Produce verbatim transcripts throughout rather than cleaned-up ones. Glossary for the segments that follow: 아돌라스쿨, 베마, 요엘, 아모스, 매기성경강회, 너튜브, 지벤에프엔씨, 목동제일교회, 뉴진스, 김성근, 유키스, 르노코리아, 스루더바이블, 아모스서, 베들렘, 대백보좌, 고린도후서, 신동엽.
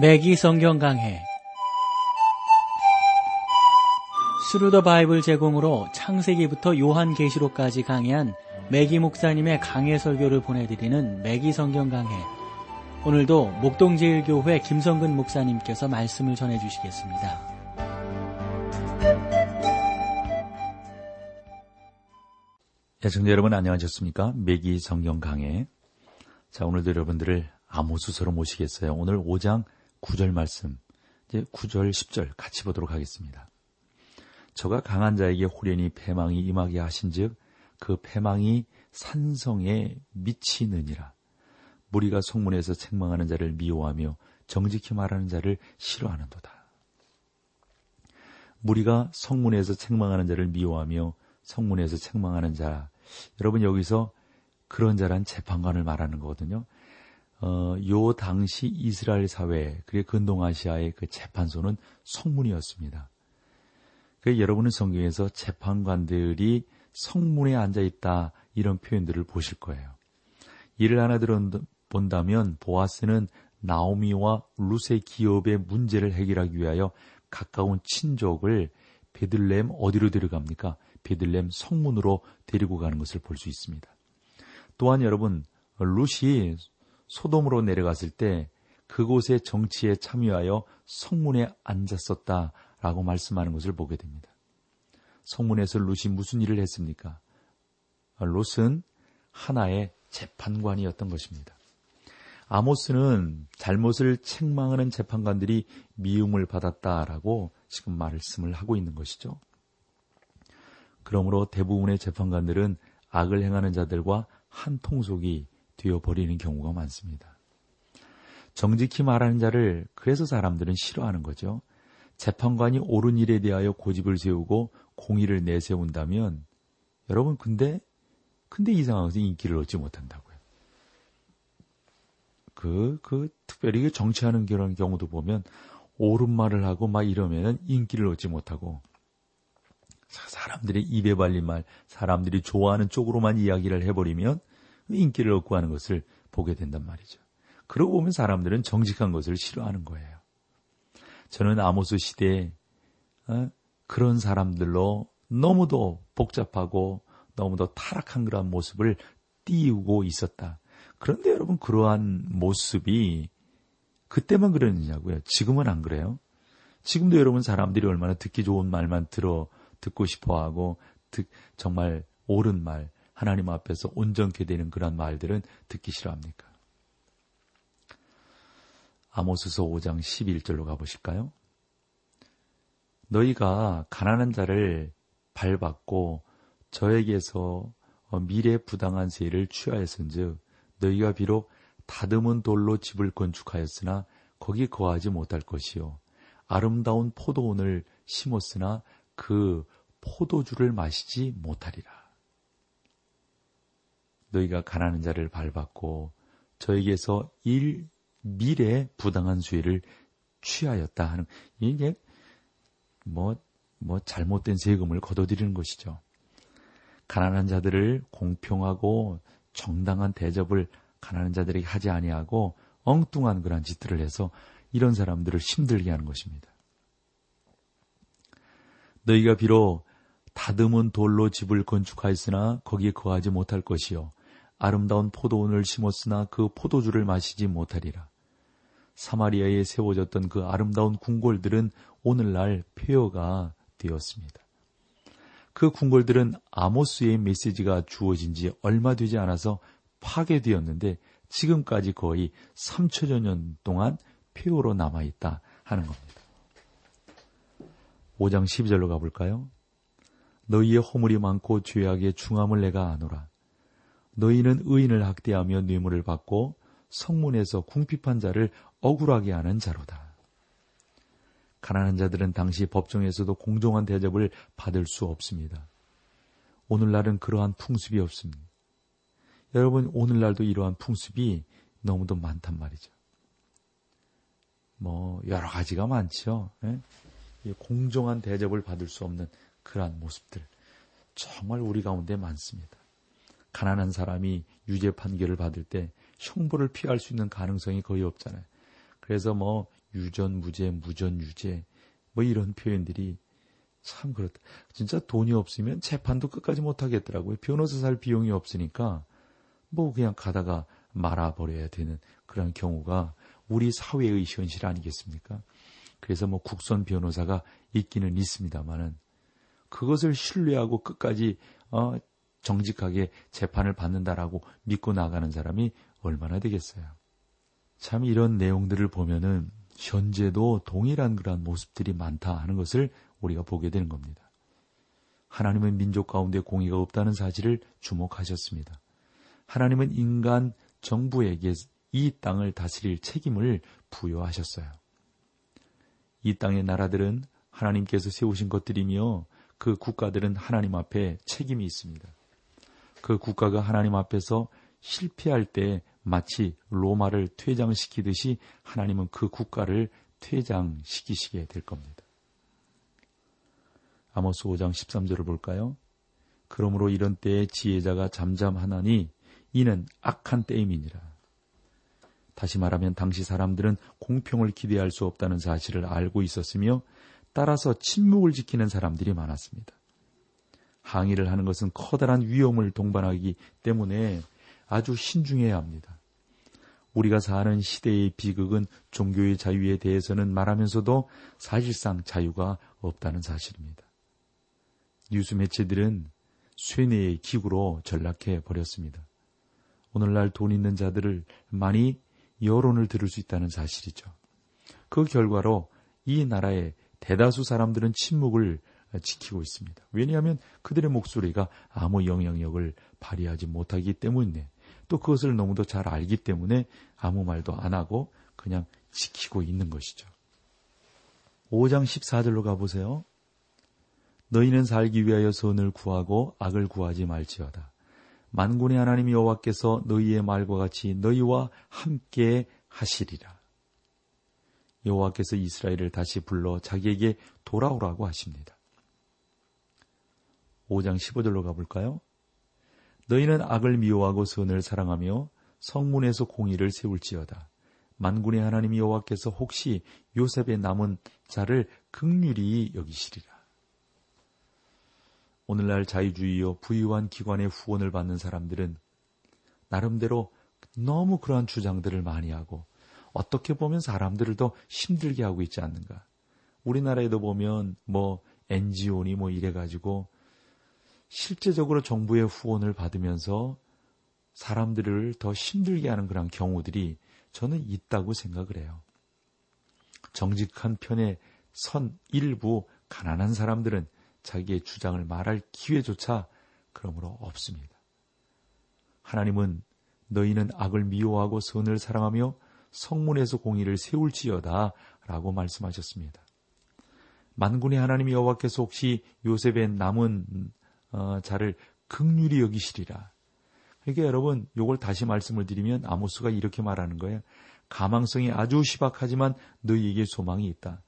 매기성경강회 스루더바이블 제공으로 창세기부터 요한계시록까지 강해한 매기 목사님의 강해 설교를 보내드리는 매기성경강회, 오늘도 목동제일교회 김성근 목사님께서 말씀을 전해주시겠습니다. 애청자 여러분 안녕하셨습니까? 매기성경강회, 자 오늘도 여러분들을 아모스서로 모시겠어요. 오늘 오 장 구 절 말씀, 이제 구 절 십 절 같이 보도록 하겠습니다. 저가 강한 자에게 호련히 패망이 임하게 하신즉 그 패망이 산성에 미치느니라. 무리가 속문에서 책망하는 자를 미워하며 정직히 말하는 자를 싫어하는도다. 무리가 성문에서 책망하는 자를 미워하며 성문에서 책망하는 자, 여러분 여기서 그런 자란 재판관을 말하는 거거든요. 어, 요 당시 이스라엘 사회, 그리고 근동아시아의 그 재판소는 성문이었습니다. 그래서 여러분은 성경에서 재판관들이 성문에 앉아있다 이런 표현들을 보실 거예요. 이를 하나 들어본다면 보아스는 나오미와 룻의 기업의 문제를 해결하기 위하여 가까운 친족을 베들렘 어디로 데려갑니까? 베들렘 성문으로 데리고 가는 것을 볼 수 있습니다. 또한 여러분, 룻이 소돔으로 내려갔을 때 그곳의 정치에 참여하여 성문에 앉았었다라고 말씀하는 것을 보게 됩니다. 성문에서 룻이 무슨 일을 했습니까? 롯은 하나의 재판관이었던 것입니다. 아모스는 잘못을 책망하는 재판관들이 미움을 받았다라고 지금 말씀을 하고 있는 것이죠. 그러므로 대부분의 재판관들은 악을 행하는 자들과 한 통속이 되어버리는 경우가 많습니다. 정직히 말하는 자를 그래서 사람들은 싫어하는 거죠. 재판관이 옳은 일에 대하여 고집을 세우고 공의를 내세운다면 여러분 근데 근데 이 상황에서 인기를 얻지 못한다고요. 그, 그 특별히 정치하는 그런 경우도 보면 옳은 말을 하고 막 이러면 인기를 얻지 못하고 사람들의 입에 발린 말, 사람들이 좋아하는 쪽으로만 이야기를 해버리면 인기를 얻고 하는 것을 보게 된단 말이죠. 그러고 보면 사람들은 정직한 것을 싫어하는 거예요. 저는 아모스 시대에 그런 사람들로 너무도 복잡하고 너무도 타락한 그런 모습을 띄우고 있었다. 그런데 여러분 그러한 모습이 그때만 그러느냐고요. 지금은 안 그래요. 지금도 여러분 사람들이 얼마나 듣기 좋은 말만 들어 듣고 싶어하고 정말 옳은 말, 하나님 앞에서 온전케 되는 그런 말들은 듣기 싫어합니까? 아모스서 오 장 십일 절로 가보실까요? 너희가 가난한 자를 밟았고 저에게서 미래 부당한 세를 취하였은즉 너희가 비록 다듬은 돌로 집을 건축하였으나 거기 거하지 못할 것이요 아름다운 포도원을 심었으나 그 포도주를 마시지 못하리라. 너희가 가난한 자를 밟았고 저에게서 일 미래 부당한 수혜를 취하였다 하는, 이게 뭐뭐 뭐 잘못된 세금을 거둬들이는 것이죠. 가난한 자들을 공평하고 정당한 대접을 가난한 자들에게 하지 아니하고 엉뚱한 그런 짓들을 해서 이런 사람들을 힘들게 하는 것입니다. 너희가 비록 다듬은 돌로 집을 건축하였으나 거기에 거하지 못할 것이요 아름다운 포도원을 심었으나 그 포도주를 마시지 못하리라. 사마리아에 세워졌던 그 아름다운 궁궐들은 오늘날 폐허가 되었습니다. 그 궁궐들은 아모스의 메시지가 주어진 지 얼마 되지 않아서 파괴되었는데 지금까지 거의 삼천여 년 동안 폐허로 남아있다 하는 겁니다. 오 장 십이 절로 가볼까요? 너희의 허물이 많고 죄악의 중함을 내가 아노라. 너희는 의인을 학대하며 뇌물을 받고 성문에서 궁핍한 자를 억울하게 하는 자로다. 가난한 자들은 당시 법정에서도 공정한 대접을 받을 수 없습니다. 오늘날은 그러한 풍습이 없습니다. 여러분 오늘날도 이러한 풍습이 너무도 많단 말이죠. 뭐 여러 가지가 많죠. 공정한 대접을 받을 수 없는 그러한 모습들 정말 우리 가운데 많습니다. 가난한 사람이 유죄 판결을 받을 때 형벌을 피할 수 있는 가능성이 거의 없잖아요. 그래서 뭐 유전무죄, 무전유죄 뭐 이런 표현들이 참 그렇다. 진짜 돈이 없으면 재판도 끝까지 못하겠더라고요. 변호사 살 비용이 없으니까 뭐 그냥 가다가 말아버려야 되는 그런 경우가 우리 사회의 현실 아니겠습니까? 그래서 뭐 국선 변호사가 있기는 있습니다만은 그것을 신뢰하고 끝까지 어, 정직하게 재판을 받는다라고 믿고 나가는 사람이 얼마나 되겠어요. 참 이런 내용들을 보면은 현재도 동일한 그런 모습들이 많다 하는 것을 우리가 보게 되는 겁니다. 하나님은 민족 가운데 공의가 없다는 사실을 주목하셨습니다. 하나님은 인간 정부에게 이 땅을 다스릴 책임을 부여하셨어요. 이 땅의 나라들은 하나님께서 세우신 것들이며 그 국가들은 하나님 앞에 책임이 있습니다. 그 국가가 하나님 앞에서 실패할 때 마치 로마를 퇴장시키듯이 하나님은 그 국가를 퇴장시키시게 될 겁니다. 아모스 오 장 십삼 절을 볼까요? 그러므로 이런 때에 지혜자가 잠잠하나니 이는 악한 때임이니라. 다시 말하면 당시 사람들은 공평을 기대할 수 없다는 사실을 알고 있었으며 따라서 침묵을 지키는 사람들이 많았습니다. 항의를 하는 것은 커다란 위험을 동반하기 때문에 아주 신중해야 합니다. 우리가 사는 시대의 비극은 종교의 자유에 대해서는 말하면서도 사실상 자유가 없다는 사실입니다. 뉴스 매체들은 쇠뇌의 기구로 전락해 버렸습니다. 오늘날 돈 있는 자들을 많이 여론을 들을 수 있다는 사실이죠. 그 결과로 이 나라의 대다수 사람들은 침묵을 지키고 있습니다. 왜냐하면 그들의 목소리가 아무 영향력을 발휘하지 못하기 때문에 또 그것을 너무도 잘 알기 때문에 아무 말도 안 하고 그냥 지키고 있는 것이죠. 오 장 십사 절로 가보세요. 너희는 살기 위하여 선을 구하고 악을 구하지 말지어다. 만군의 하나님 여호와께서 너희의 말과 같이 너희와 함께 하시리라. 여호와께서 이스라엘을 다시 불러 자기에게 돌아오라고 하십니다. 오 장 십오 절로 가볼까요? 너희는 악을 미워하고 선을 사랑하며 성문에서 공의를 세울지어다. 만군의 하나님 여호와께서 혹시 요셉의 남은 자를 긍휼히 여기시리라. 오늘날 자유주의여 부유한 기관의 후원을 받는 사람들은 나름대로 너무 그러한 주장들을 많이 하고 어떻게 보면 사람들을 더 힘들게 하고 있지 않는가. 우리나라에도 보면 뭐 엔지오니 뭐 이래가지고 실제적으로 정부의 후원을 받으면서 사람들을 더 힘들게 하는 그런 경우들이 저는 있다고 생각을 해요. 정직한 편에 선 일부 가난한 사람들은 자기의 주장을 말할 기회조차 그러므로 없습니다. 하나님은 너희는 악을 미워하고 선을 사랑하며 성문에서 공의를 세울지어다 라고 말씀하셨습니다. 만군의 하나님 여호와께서 혹시 요셉의 남은 어, 자를 긍휼히 여기시리라. 그러니까 여러분 요걸 다시 말씀을 드리면 아모스가 이렇게 말하는 거예요. 가망성이 아주 희박하지만 너희에게 소망이 있다.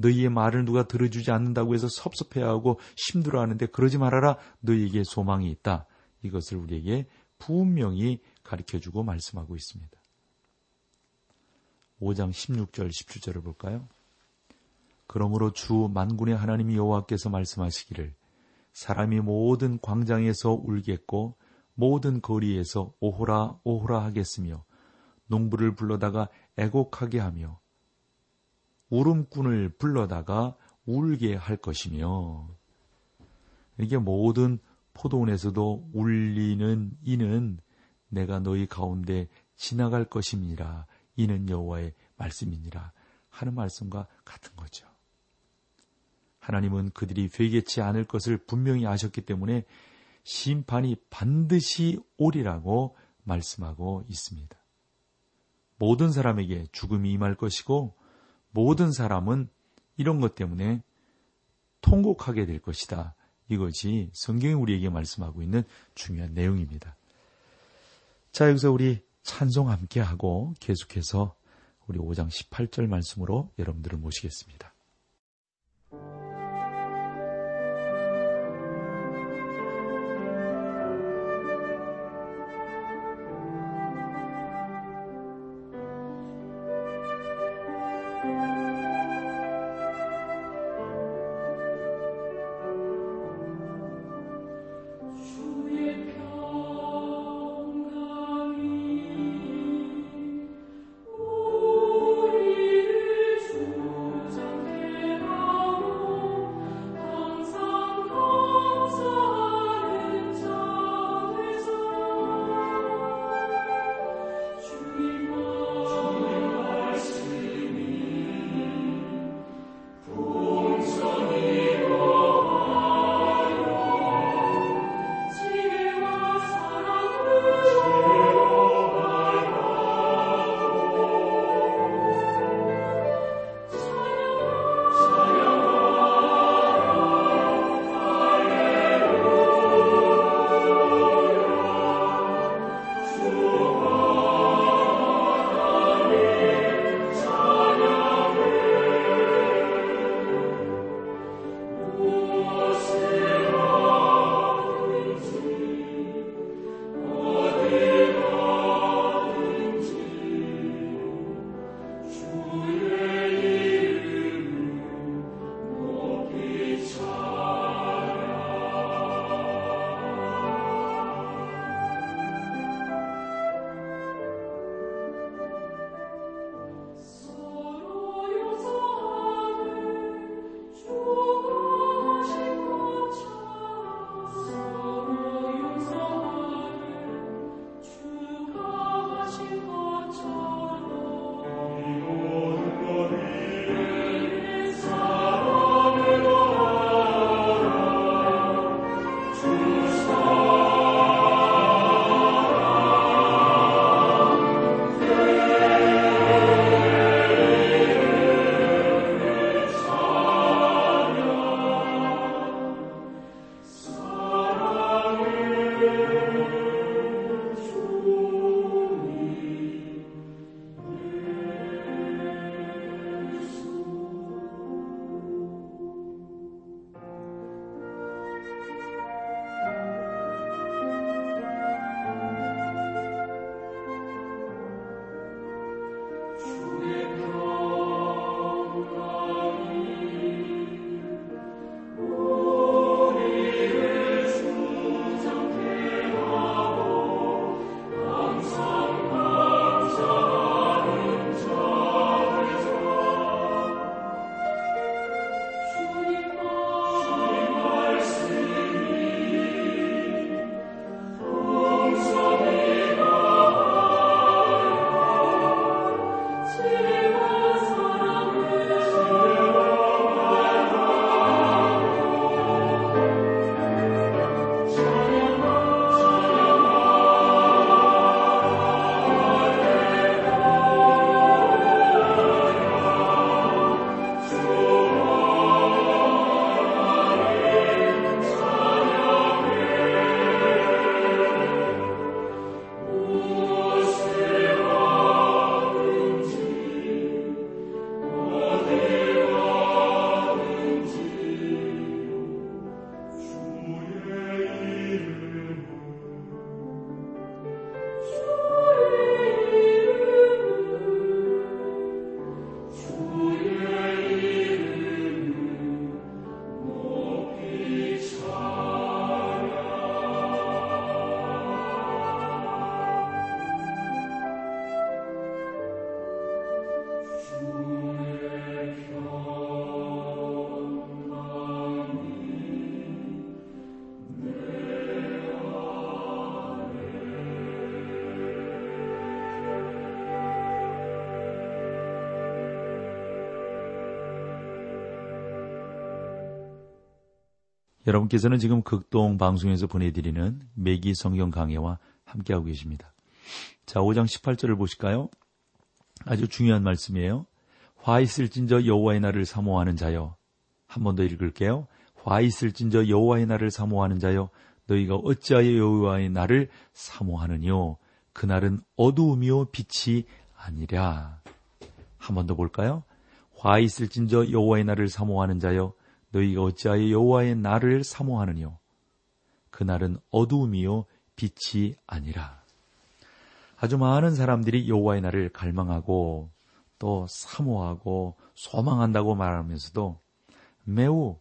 너희의 말을 누가 들어주지 않는다고 해서 섭섭해하고 힘들어하는데 그러지 말아라. 너희에게 소망이 있다. 이것을 우리에게 분명히 가르쳐주고 말씀하고 있습니다. 오 장 십육 절, 십칠 절을 볼까요? 그러므로 주 만군의 하나님 여호와께서 말씀하시기를 사람이 모든 광장에서 울겠고 모든 거리에서 오호라 오호라 하겠으며 농부를 불러다가 애곡하게 하며 울음꾼을 불러다가 울게 할 것이며. 이게 모든 포도원에서도 울리는 이는 내가 너희 가운데 지나갈 것임이라. 이는 여호와의 말씀이니라 하는 말씀과 같은 거죠. 하나님은 그들이 회개치 않을 것을 분명히 아셨기 때문에 심판이 반드시 오리라고 말씀하고 있습니다. 모든 사람에게 죽음이 임할 것이고 모든 사람은 이런 것 때문에 통곡하게 될 것이다. 이것이 성경이 우리에게 말씀하고 있는 중요한 내용입니다. 자, 여기서 우리 찬송 함께 하고 계속해서 우리 오 장 십팔 절 말씀으로 여러분들을 모시겠습니다. 여러분께서는 지금 극동방송에서 보내드리는 매기성경강회와 함께하고 계십니다. 자, 오 장 십팔 절을 보실까요? 아주 중요한 말씀이에요. 화 있을진저 여호와의 날을 사모하는 자여. 한 번 더 읽을게요. 화 있을진저 여호와의 날을 사모하는 자여, 너희가 어찌하여 여호와의 날을 사모하느뇨? 그날은 어두우며 빛이 아니라. 한 번 더 볼까요? 화 있을진저 여호와의 날을 사모하는 자여, 너희가 어찌하여 여호와의 날을 사모하느뇨? 그날은 어두우며 빛이 아니라. 아주 많은 사람들이 여호와의 날을 갈망하고 또 사모하고 소망한다고 말하면서도 매우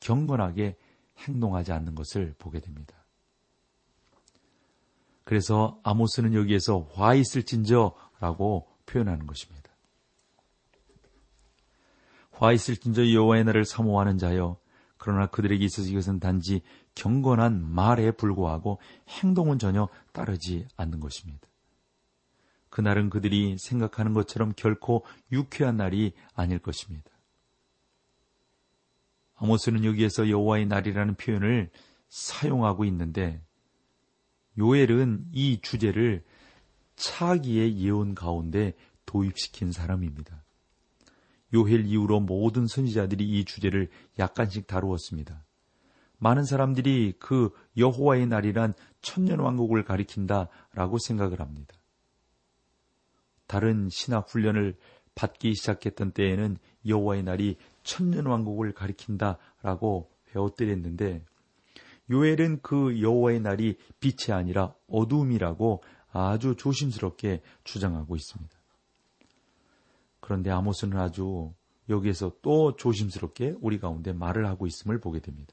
경건하게 행동하지 않는 것을 보게 됩니다. 그래서 아모스는 여기에서 화 있을진저라고 표현하는 것입니다. 화 있을진저 여호와의 날을 사모하는 자여, 그러나 그들에게 있어서 이것은 단지 경건한 말에 불과하고 행동은 전혀 따르지 않는 것입니다. 그날은 그들이 생각하는 것처럼 결코 유쾌한 날이 아닐 것입니다. 아모스는 여기에서 여호와의 날이라는 표현을 사용하고 있는데, 요엘은 이 주제를 차기의 예언 가운데 도입시킨 사람입니다. 요엘 이후로 모든 선지자들이 이 주제를 약간씩 다루었습니다. 많은 사람들이 그 여호와의 날이란 천년왕국을 가리킨다라고 생각을 합니다. 다른 신학 훈련을 받기 시작했던 때에는 여호와의 날이 천년왕국을 가리킨다라고 배웠더랬는데, 요엘은 그 여호와의 날이 빛이 아니라 어둠이라고 아주 조심스럽게 주장하고 있습니다. 그런데 아모스는 아주 여기에서 또 조심스럽게 우리 가운데 말을 하고 있음을 보게 됩니다.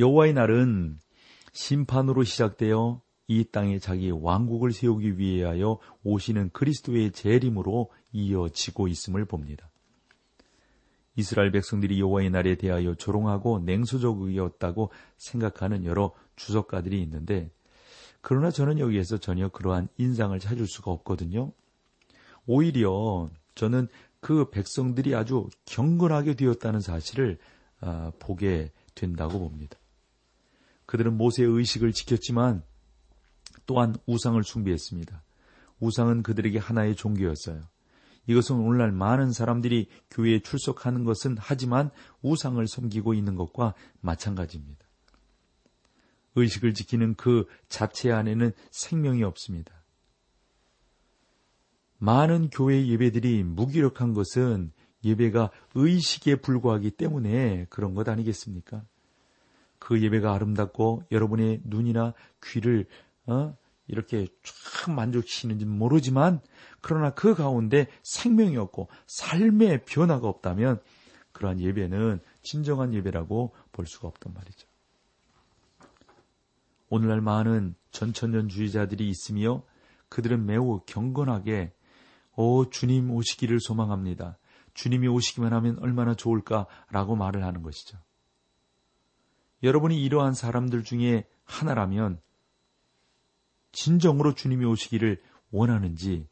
여호와의 날은 심판으로 시작되어 이 땅에 자기 왕국을 세우기 위하여 오시는 그리스도의 재림으로 이어지고 있음을 봅니다. 이스라엘 백성들이 여호와의 날에 대하여 조롱하고 냉소적이었다고 생각하는 여러 주석가들이 있는데, 그러나 저는 여기에서 전혀 그러한 인상을 찾을 수가 없거든요. 오히려 저는 그 백성들이 아주 경건하게 되었다는 사실을 보게 된다고 봅니다. 그들은 모세의 의식을 지켰지만 또한 우상을 숭배했습니다. 우상은 그들에게 하나의 종교였어요. 이것은 오늘날 많은 사람들이 교회에 출석하는 것은 하지만 우상을 섬기고 있는 것과 마찬가지입니다. 의식을 지키는 그 자체 안에는 생명이 없습니다. 많은 교회 예배들이 무기력한 것은 예배가 의식에 불과하기 때문에 그런 것 아니겠습니까? 그 예배가 아름답고 여러분의 눈이나 귀를 어? 이렇게 쫙 만족시키는지 모르지만, 그러나 그 가운데 생명이 없고 삶의 변화가 없다면 그러한 예배는 진정한 예배라고 볼 수가 없단 말이죠. 오늘날 많은 전천년주의자들이 있으며 그들은 매우 경건하게 오 주님 오시기를 소망합니다. 주님이 오시기만 하면 얼마나 좋을까라고 말을 하는 것이죠. 여러분이 이러한 사람들 중에 하나라면 진정으로 주님이 오시기를 원하는지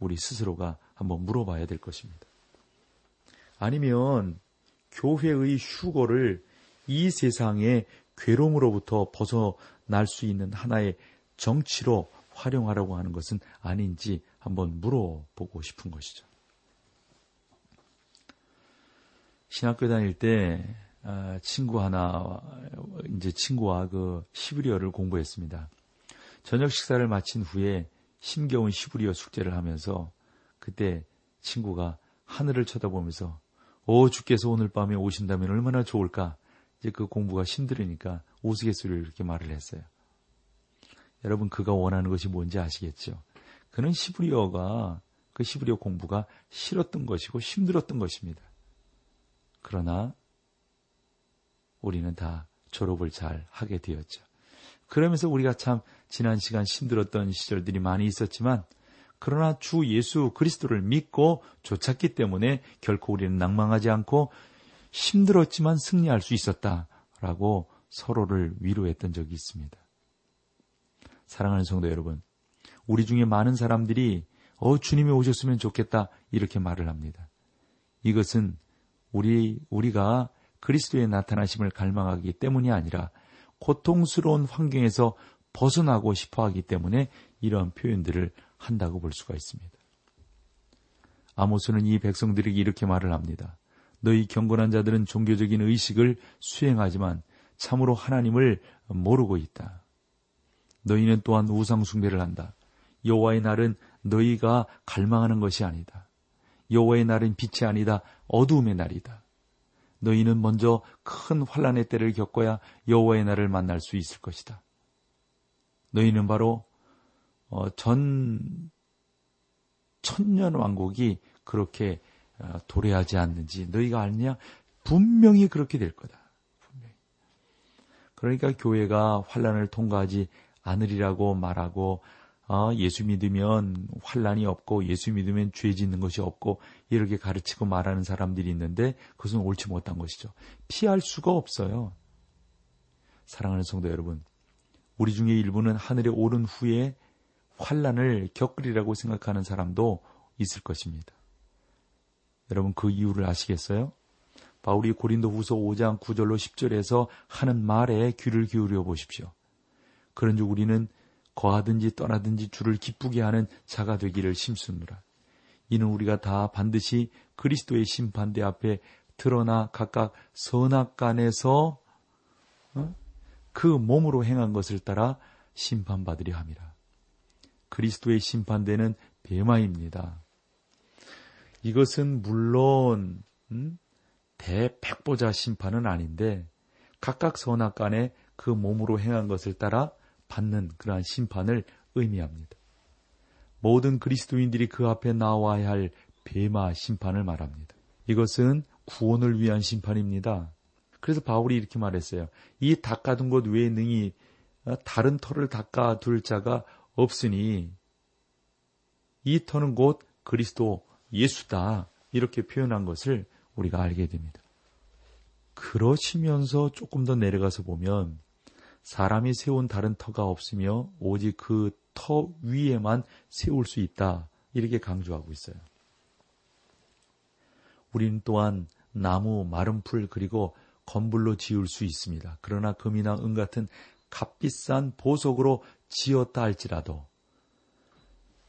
우리 스스로가 한번 물어봐야 될 것입니다. 아니면 교회의 휴거를 이 세상의 괴로움으로부터 벗어날 수 있는 하나의 정치로 활용하라고 하는 것은 아닌지 한번 물어보고 싶은 것이죠. 신학교 다닐 때 친구 하나, 이제 친구와 그 히브리어를 공부했습니다. 저녁 식사를 마친 후에 힘겨운 히브리어 숙제를 하면서 그때 친구가 하늘을 쳐다보면서 오 주께서 오늘 밤에 오신다면 얼마나 좋을까, 이제 그 공부가 힘들으니까 우스갯소리로 이렇게 말을 했어요. 여러분, 그가 원하는 것이 뭔지 아시겠죠? 그는 히브리어가 그 히브리어 공부가 싫었던 것이고 힘들었던 것입니다. 그러나 우리는 다 졸업을 잘 하게 되었죠. 그러면서 우리가 참 지난 시간 힘들었던 시절들이 많이 있었지만, 그러나 주 예수 그리스도를 믿고 쫓았기 때문에 결코 우리는 낭망하지 않고 힘들었지만 승리할 수 있었다라고 서로를 위로했던 적이 있습니다. 사랑하는 성도 여러분, 우리 중에 많은 사람들이 어 주님이 오셨으면 좋겠다 이렇게 말을 합니다. 이것은 우리, 우리가 그리스도의 나타나심을 갈망하기 때문이 아니라 고통스러운 환경에서 벗어나고 싶어 하기 때문에 이러한 표현들을 한다고 볼 수가 있습니다. 아모스는 이 백성들에게 이렇게 말을 합니다. 너희 경건한 자들은 종교적인 의식을 수행하지만 참으로 하나님을 모르고 있다. 너희는 또한 우상 숭배를 한다. 여호와의 날은 너희가 갈망하는 것이 아니다. 여호와의 날은 빛이 아니다. 어두움의 날이다. 너희는 먼저 큰 환란의 때를 겪어야 여호와의 날을 만날 수 있을 것이다. 너희는 바로 전 천년 왕국이 그렇게 도래하지 않는지 너희가 아느냐? 분명히 그렇게 될 거다. 분명히. 그러니까 교회가 환란을 통과하지 않으리라고 말하고, 아, 예수 믿으면 환란이 없고 예수 믿으면 죄 짓는 것이 없고 이렇게 가르치고 말하는 사람들이 있는데 그것은 옳지 못한 것이죠. 피할 수가 없어요. 사랑하는 성도 여러분, 우리 중에 일부는 하늘에 오른 후에 환란을 겪으리라고 생각하는 사람도 있을 것입니다. 여러분 그 이유를 아시겠어요? 바울이 고린도후서 오 장 구 절로 십 절에서 하는 말에 귀를 기울여 보십시오. 그런즉 우리는 거하든지 떠나든지 주를 기쁘게 하는 자가 되기를 심쓰느라. 이는 우리가 다 반드시 그리스도의 심판대 앞에 드러나 각각 선악간에서 그 몸으로 행한 것을 따라 심판받으려 함이라. 그리스도의 심판대는 베마입니다. 이것은 물론 음? 대백보좌 심판은 아닌데 각각 선악간에 그 몸으로 행한 것을 따라 받는 그러한 심판을 의미합니다. 모든 그리스도인들이 그 앞에 나와야 할 베마 심판을 말합니다. 이것은 구원을 위한 심판입니다. 그래서 바울이 이렇게 말했어요. 이 닦아둔 것 외에 능히 다른 터를 닦아둘 자가 없으니 이 터는 곧 그리스도 예수다. 이렇게 표현한 것을 우리가 알게 됩니다. 그러시면서 조금 더 내려가서 보면 사람이 세운 다른 터가 없으며 오직 그 터 위에만 세울 수 있다. 이렇게 강조하고 있어요. 우리는 또한 나무, 마른 풀 그리고 건물로 지을 수 있습니다. 그러나 금이나 은 같은 값비싼 보석으로 지었다 할지라도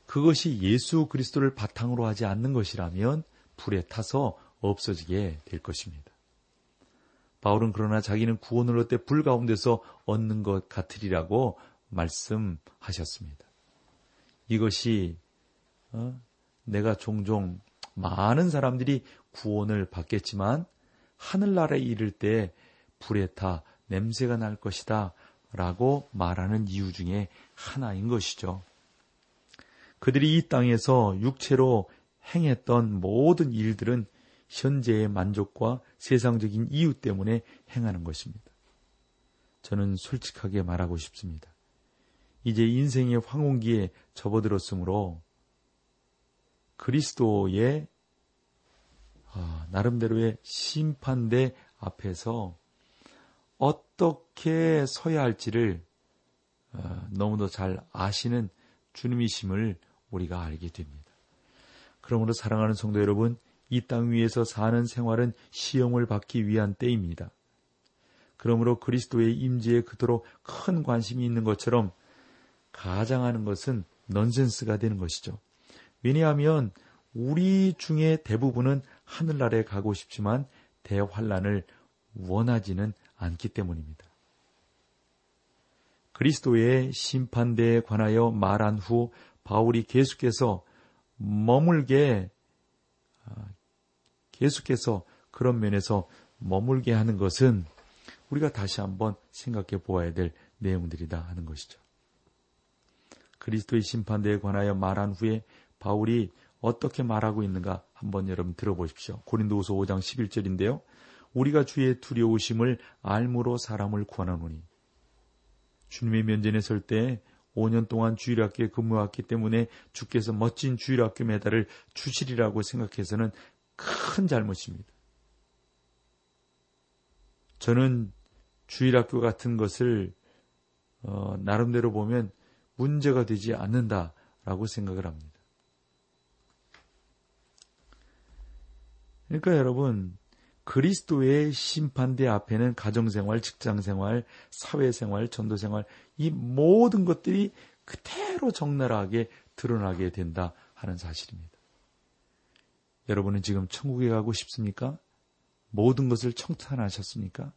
그것이 예수 그리스도를 바탕으로 하지 않는 것이라면 불에 타서 없어지게 될 것입니다. 바울은 그러나 자기는 구원을 얻되 불 가운데서 얻는 것 같으리라고 말씀하셨습니다. 이것이 어, 내가 종종 많은 사람들이 구원을 받겠지만 하늘나라에 이를 때 불에 타 냄새가 날 것이다 라고 말하는 이유 중에 하나인 것이죠. 그들이 이 땅에서 육체로 행했던 모든 일들은 현재의 만족과 세상적인 이유 때문에 행하는 것입니다. 저는 솔직하게 말하고 싶습니다. 이제 인생의 황혼기에 접어들었으므로 그리스도의 아, 나름대로의 심판대 앞에서 어떻게 서야 할지를 어, 너무도 잘 아시는 주님이심을 우리가 알게 됩니다. 그러므로 사랑하는 성도 여러분, 이 땅 위에서 사는 생활은 시험을 받기 위한 때입니다. 그러므로 그리스도의 임재에 그토록 큰 관심이 있는 것처럼 가장하는 것은 넌센스가 되는 것이죠. 왜냐하면 우리 중에 대부분은 하늘나라에 가고 싶지만 대환란을 원하지는 않기 때문입니다. 그리스도의 심판대에 관하여 말한 후 바울이 계속해서 머물게 계속해서 그런 면에서 머물게 하는 것은 우리가 다시 한번 생각해 보아야 될 내용들이다 하는 것이죠. 그리스도의 심판대에 관하여 말한 후에 바울이 어떻게 말하고 있는가 한번 여러분 들어보십시오. 고린도후서 오 장 십일 절인데요. 우리가 주의 두려우심을 알므로 사람을 구하노니 주님의 면전에 설 때 오 년 동안 주일학교에 근무했기 때문에 주께서 멋진 주일학교 메달을 주시리라고 생각해서는 큰 잘못입니다. 저는 주일학교 같은 것을 어, 나름대로 보면 문제가 되지 않는다라고 생각을 합니다. 그러니까 여러분, 그리스도의 심판대 앞에는 가정생활, 직장생활, 사회생활, 전도생활 이 모든 것들이 그대로 적나라하게 드러나게 된다 하는 사실입니다. 여러분은 지금 천국에 가고 싶습니까? 모든 것을 청탄하셨습니까?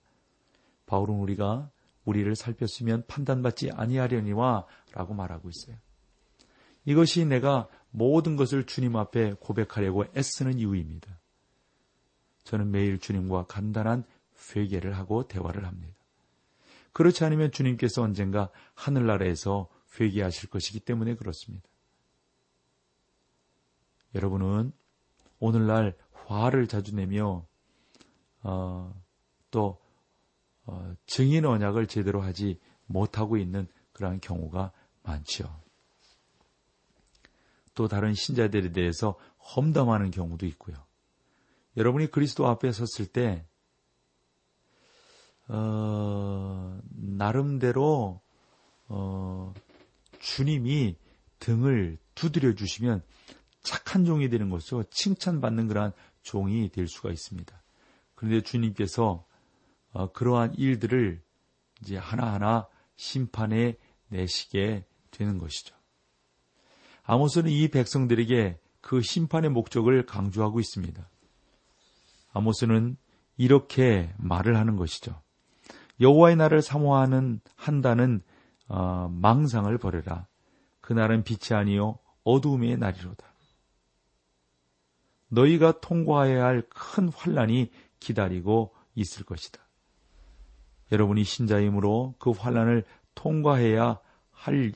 바울은 우리가 우리를 살폈으면 판단받지 아니하려니와 라고 말하고 있어요. 이것이 내가 모든 것을 주님 앞에 고백하려고 애쓰는 이유입니다. 저는 매일 주님과 간단한 회개를 하고 대화를 합니다. 그렇지 않으면 주님께서 언젠가 하늘나라에서 회개하실 것이기 때문에 그렇습니다. 여러분은 오늘날 화를 자주 내며 어, 또 어, 증인 언약을 제대로 하지 못하고 있는 그러한 경우가 많죠. 또 다른 신자들에 대해서 험담하는 경우도 있고요. 여러분이 그리스도 앞에 섰을 때 어, 나름대로 어, 주님이 등을 두드려 주시면 착한 종이 되는 것으로 칭찬받는 그러한 종이 될 수가 있습니다. 그런데 주님께서 어, 그러한 일들을 이제 하나하나 심판에 내시게 되는 것이죠. 아모스는 이 백성들에게 그 심판의 목적을 강조하고 있습니다. 아모스는 이렇게 말을 하는 것이죠. 여호와의 날을 사모하는 한다는 어, 망상을 버려라. 그날은 빛이 아니요 어두움의 날이로다. 너희가 통과해야 할 큰 환난이 기다리고 있을 것이다. 여러분이 신자이므로 그 환난을 통과해야 할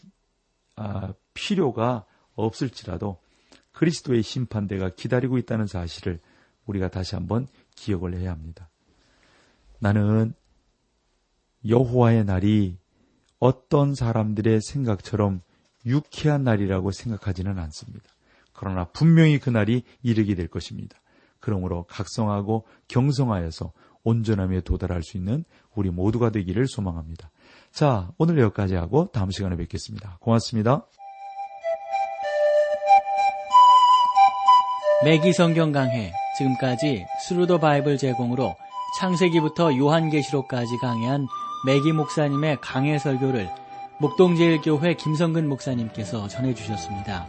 아, 필요가 없을지라도 그리스도의 심판대가 기다리고 있다는 사실을 우리가 다시 한번 기억을 해야 합니다. 나는 여호와의 날이 어떤 사람들의 생각처럼 유쾌한 날이라고 생각하지는 않습니다. 그러나 분명히 그날이 이르게 될 것입니다. 그러므로 각성하고 경성하여서 온전함에 도달할 수 있는 우리 모두가 되기를 소망합니다. 자, 오늘 여기까지 하고 다음 시간에 뵙겠습니다. 고맙습니다. 매기성경강회, 지금까지 스루더바이블 제공으로 창세기부터 요한계시록까지 강해한 매기 목사님의 강해 설교를 목동제일교회 김성근 목사님께서 전해주셨습니다.